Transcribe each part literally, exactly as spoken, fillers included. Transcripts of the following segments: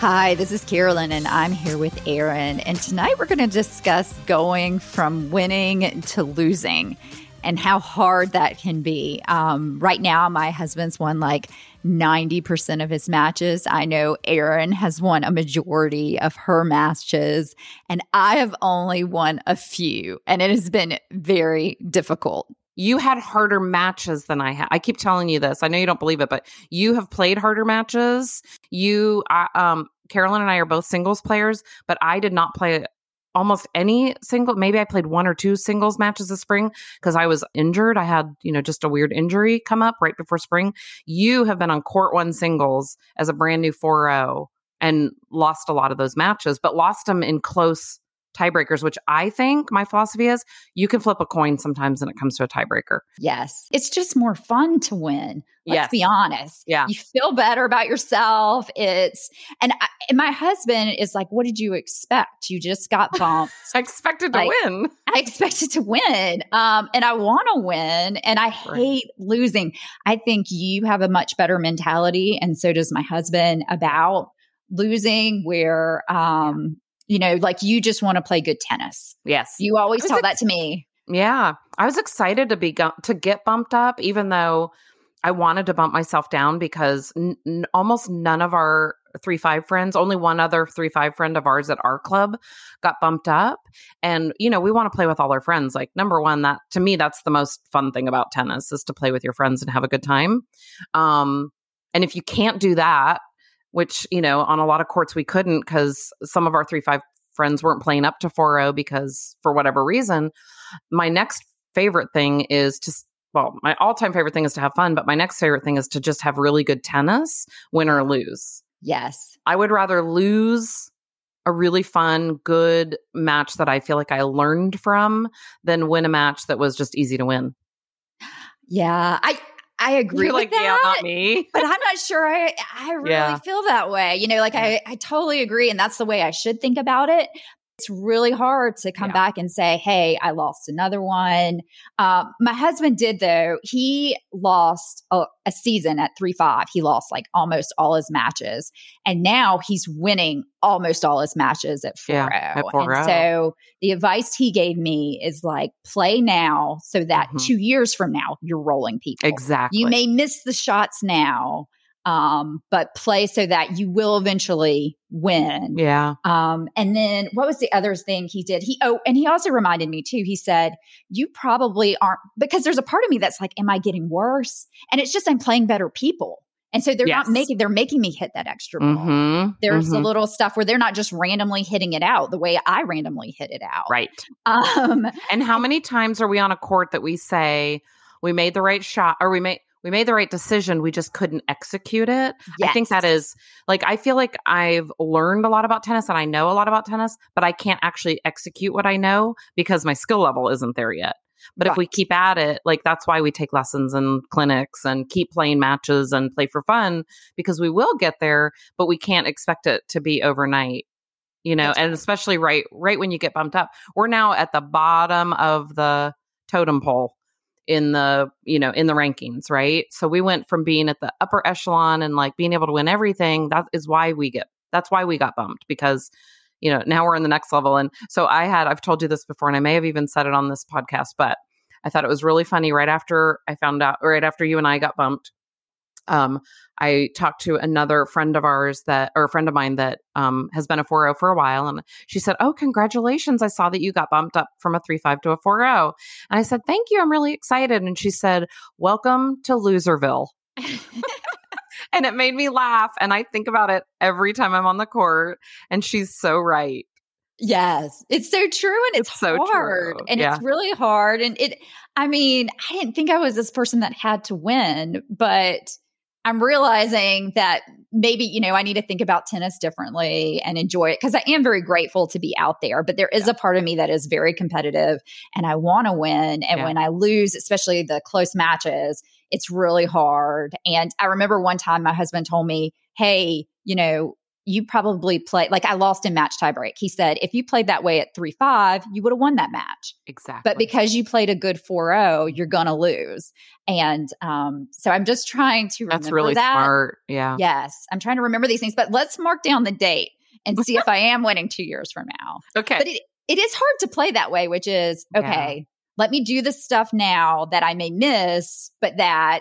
Hi, this is Carolyn, and I'm here with Aaron. And tonight we're going to discuss going from winning to losing and how hard that can be. Um, right now, my husband's won like ninety percent of his matches. I know Aaron has won a majority of her matches, and I have only won a few, and it has been very difficult. You had harder matches than I had. I keep telling you this. I know you don't believe it, but you have played harder matches. You, I, um, Carolyn and I are both singles players, but I did not play almost any single. Maybe I played one or two singles matches this spring because I was injured. I had, you know, just a weird injury come up right before spring. You have been on court one singles as a brand new four oh and lost a lot of those matches, but lost them in close tiebreakers, which I think my philosophy is you can flip a coin sometimes when it comes to a tiebreaker. Yes. It's just more fun to win. Let's yes. be honest. Yeah. You feel better about yourself. It's, and, I, and my husband is like, what did you expect? You just got bumped. I expected like, to win. I expected to win. Um, and I want to win. And I right. hate losing. I think you have a much better mentality. And so does my husband about losing where, um, yeah. You know, like you just want to play good tennis. Yes. You always tell ex- that to me. Yeah. I was excited to be gu- to get bumped up, even though I wanted to bump myself down because n- n- almost none of our three five friends, only one other three five friend of ours at our club got bumped up. And, you know, we want to play with all our friends. Like, number one, that to me, that's the most fun thing about tennis is to play with your friends and have a good time. Um, and if you can't do that, which, you know, on a lot of courts we couldn't because some of our three five friends weren't playing up to four oh because for whatever reason. My next favorite thing is to, well, my all-time favorite thing is to have fun, but my next favorite thing is to just have really good tennis, win or lose. Yes. I would rather lose a really fun, good match that I feel like I learned from than win a match that was just easy to win. Yeah, I... I agree You're like, with that, yeah, not me. But I'm not sure I, I really yeah. feel that way. You know, like I, I totally agree. And that's the way I should think about it. It's really hard to come yeah. back and say, hey, I lost another one. Uh, my husband did, though. He lost a, a season at three five. He lost like almost all his matches. And now he's winning almost all his matches at four oh. Yeah, at four oh. And so the advice he gave me is like, play now so that mm-hmm. two years from now, you're rolling people. Exactly. You may miss the shots now. Um, but play so that you will eventually win. Yeah. Um, and then what was the other thing he did? He, oh, and he also reminded me too, he said, you probably aren't, because there's a part of me that's like, am I getting worse? And it's just, I'm playing better people. And so they're yes. not making, they're making me hit that extra ball. Mm-hmm. There's mm-hmm. a little stuff where they're not just randomly hitting it out the way I randomly hit it out. Right. Um, and how many times are we on a court that we say we made the right shot or we made, We made the right decision. We just couldn't execute it. Yes. I think that is like, I feel like I've learned a lot about tennis and I know a lot about tennis, but I can't actually execute what I know because my skill level isn't there yet. But right. if we keep at it, like that's why we take lessons and clinics and keep playing matches and play for fun because we will get there, but we can't expect it to be overnight, you know, that's and right. especially right, right when you get bumped up. We're now at the bottom of the totem pole. in the, you know, in the rankings, right? So we went from being at the upper echelon and like being able to win everything. That is why we get, that's why we got bumped because, you know, now we're in the next level. And so I had, I've told you this before and I may have even said it on this podcast, but I thought it was really funny right after I found out, right after you and I got bumped. Um, I talked to another friend of ours that, or a friend of mine that um, has been a four oh for a while. And she said, oh, congratulations. I saw that you got bumped up from a three five to a four oh. And I said, thank you. I'm really excited. And she said, welcome to Loserville. And it made me laugh. And I think about it every time I'm on the court. And she's so right. Yes. It's so true. And it's, it's so hard. True. And yeah. it's really hard. And it, I mean, I didn't think I was this person that had to win, but I'm realizing that maybe, you know, I need to think about tennis differently and enjoy it because I am very grateful to be out there. But there is yeah. a part of me that is very competitive and I want to win. And yeah. when I lose, especially the close matches, it's really hard. And I remember one time my husband told me, hey, you know, you probably play, like I lost in match tiebreak. He said, if you played that way at three five, you would have won that match. Exactly. But because you played a good four oh, you're going to lose. And um, so I'm just trying to remember that. That's really that. smart. Yeah. Yes. I'm trying to remember these things, but let's mark down the date and see if I am winning two years from now. Okay. But it, it is hard to play that way, which is, okay, yeah. let me do this stuff now that I may miss, but that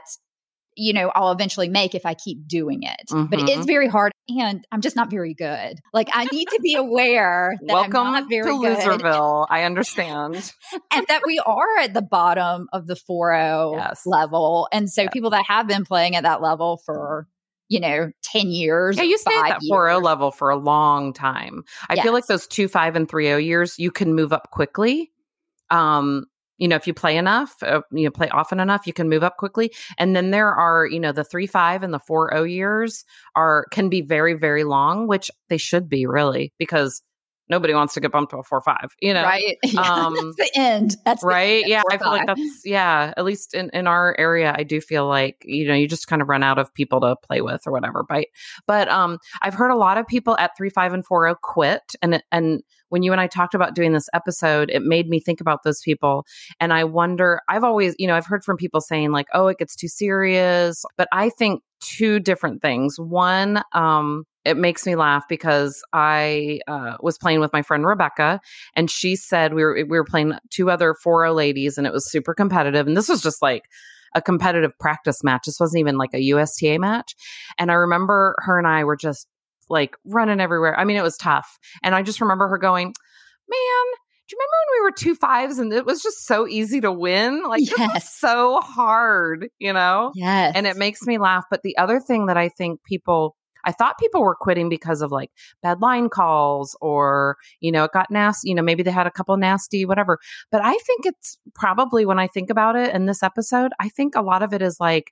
you know, I'll eventually make if I keep doing it. Mm-hmm. But it is very hard and I'm just not very good. Like I need to be aware that Welcome I'm not very to good. Loserville. I understand. And that we are at the bottom of the four oh yes. level. And so yes. people that have been playing at that level for, you know, ten years. Yeah, you stay at that four oh level for a long time. I yes. feel like those two five and three oh years, you can move up quickly. Um, You know, if you play enough, uh, you know, play often enough, you can move up quickly. And then there are, you know, the three five and the four oh years are can be very, very long, which they should be really because nobody wants to get bumped to a four five. You know, right? Um, that's the end. That's right. The end. Yeah, four, I feel five. Like that's yeah. At least in, in our area, I do feel like you know you just kind of run out of people to play with or whatever. But but um, I've heard a lot of people at three five and four oh quit and and. When you and I talked about doing this episode, it made me think about those people. And I wonder, I've always, you know, I've heard from people saying like, oh, it gets too serious. But I think two different things. One, um, it makes me laugh because I uh, was playing with my friend Rebecca and she said we were, we were playing two other four oh ladies and it was super competitive. And this was just like a competitive practice match. This wasn't even like a U S T A match. And I remember her and I were just like running everywhere. I mean, it was tough. And I just remember her going, man, do you remember when we were two fives and it was just so easy to win? Like yes. this was so hard, you know? Yes. And it makes me laugh. But the other thing that I think people, I thought people were quitting because of like bad line calls or, you know, it got nasty, you know, maybe they had a couple nasty, whatever. But I think it's probably when I think about it in this episode, I think a lot of it is like,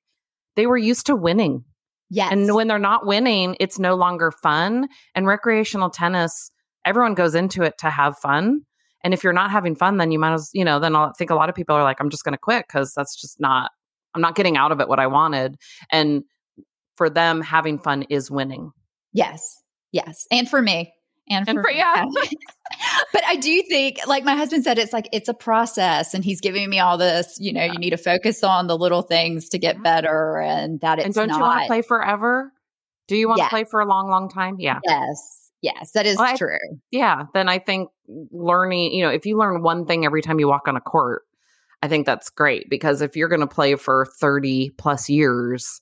they were used to winning. Yes. And when they're not winning, it's no longer fun. And recreational tennis, everyone goes into it to have fun. And if you're not having fun, then you might as, you know, then I think a lot of people are like, I'm just going to quit because that's just not, I'm not getting out of it what I wanted. And for them, having fun is winning. Yes. Yes. And for me. And, and for, for yeah. But I do think, like my husband said, it's like, it's a process and he's giving me all this, you know, yeah. you need to focus on the little things to get yeah. better and that it's not. And don't not, you want to play forever? Do you want yeah. to play for a long, long time? Yeah. Yes. Yes. That is well, true. I, yeah. Then I think learning, you know, if you learn one thing every time you walk on a court, I think that's great because if you're going to play for thirty plus years,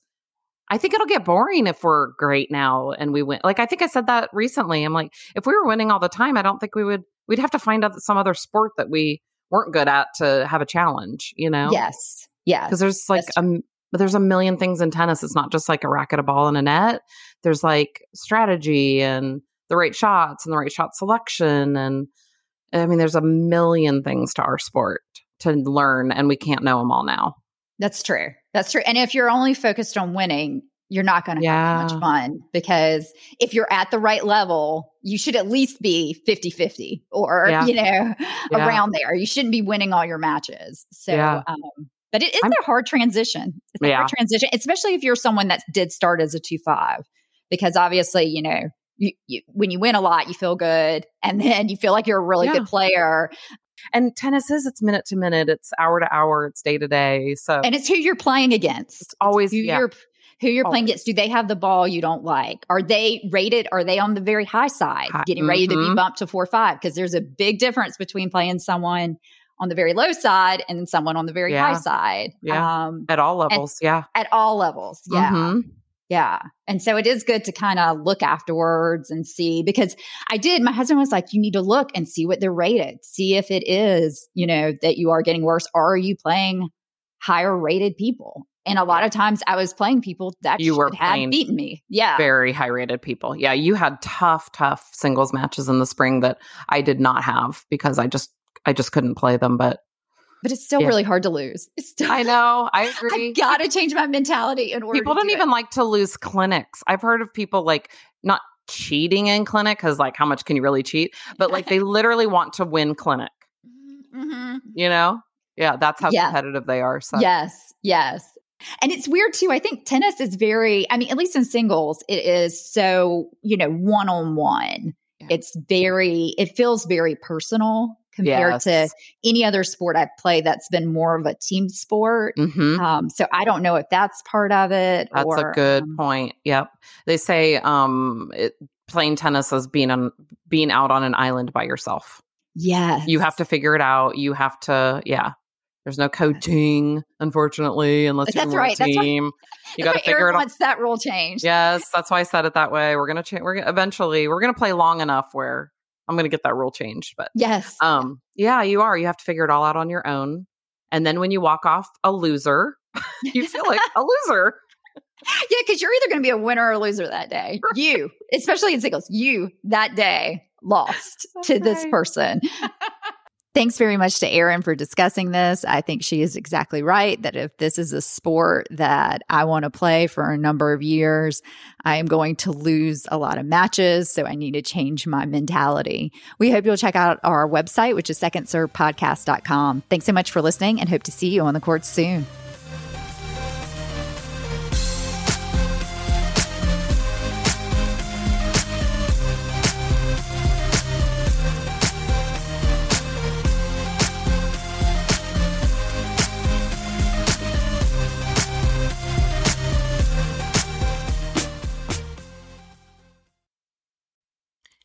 I think it'll get boring if we're great now and we win. Like, I think I said that recently. I'm like, if we were winning all the time, I don't think we would, we'd have to find out some other sport that we weren't good at to have a challenge, you know? Yes. Yeah. Because there's like, a, there's a million things in tennis. It's not just like a racket, a ball, and a net. There's like strategy and the right shots and the right shot selection. And I mean, there's a million things to our sport to learn and we can't know them all now. That's true. That's true. And if you're only focused on winning, you're not going to yeah. have that much fun because if you're at the right level, you should at least be fifty-fifty or, yeah. you know, yeah. around there. You shouldn't be winning all your matches. So, yeah. um, but it is I'm, a hard transition. It's a yeah. hard transition, especially if you're someone that did start as a two five because obviously, you know, you, you, when you win a lot, you feel good and then you feel like you're a really yeah. good player. And tennis is, it's minute to minute, it's hour to hour, it's day to day. So, and it's who you're playing against. It's always it's who yeah. you're who you're always. playing against. Do they have the ball you don't like? Are they rated? Are they on the very high side, high. getting mm-hmm. ready to be bumped to four five? Because there's a big difference between playing someone on the very low side and then someone on the very yeah. high side. Yeah, um, at all levels. And, yeah, at all levels. Yeah. Mm-hmm. Yeah. And so it is good to kind of look afterwards and see, because I did, my husband was like, you need to look and see what they're rated. See if it is, you know, that you are getting worse. Or are you playing higher rated people? And a lot of times I was playing people that you were had beaten me. Yeah. Very high rated people. Yeah. You had tough, tough singles matches in the spring that I did not have because I just, I just couldn't play them. But, but it's still yeah. really hard to lose. It's still, I know. I agree. I got to change my mentality in order. People to don't do even it. like to lose clinics. I've heard of people like not cheating in clinic because like how much can you really cheat? But like they literally want to win clinic, mm-hmm. you know? Yeah. That's how yeah. competitive they are. So yes. Yes. And it's weird too. I think tennis is very, I mean, at least in singles, it is so, you know, one-on-one. Yeah. It's very, it feels very personal compared yes. to any other sport I've played that's been more of a team sport. Mm-hmm. Um, so I don't know if that's part of it. That's or, a good um, point. Yep. They say um, it, playing tennis is being on, being out on an island by yourself. Yes. You have to figure it out. You have to, yeah. There's no coaching, unfortunately, unless that's you're right. a team. That's you got to figure Eric it out. Wants that rule change. Yes, that's why I said it that way. We're gonna change. We're gonna, eventually we're gonna play long enough where I'm gonna get that rule changed. But yes, um, yeah, you are. You have to figure it all out on your own. And then when you walk off a loser, you feel like a loser. Yeah, because you're either gonna be a winner or a loser that day. Right. You, especially in singles, you that day lost okay. to this person. Thanks very much to Erin for discussing this. I think she is exactly right that if this is a sport that I want to play for a number of years, I am going to lose a lot of matches, so I need to change my mentality. We hope you'll check out our website, which is second serve podcast dot com. Thanks so much for listening and hope to see you on the courts soon.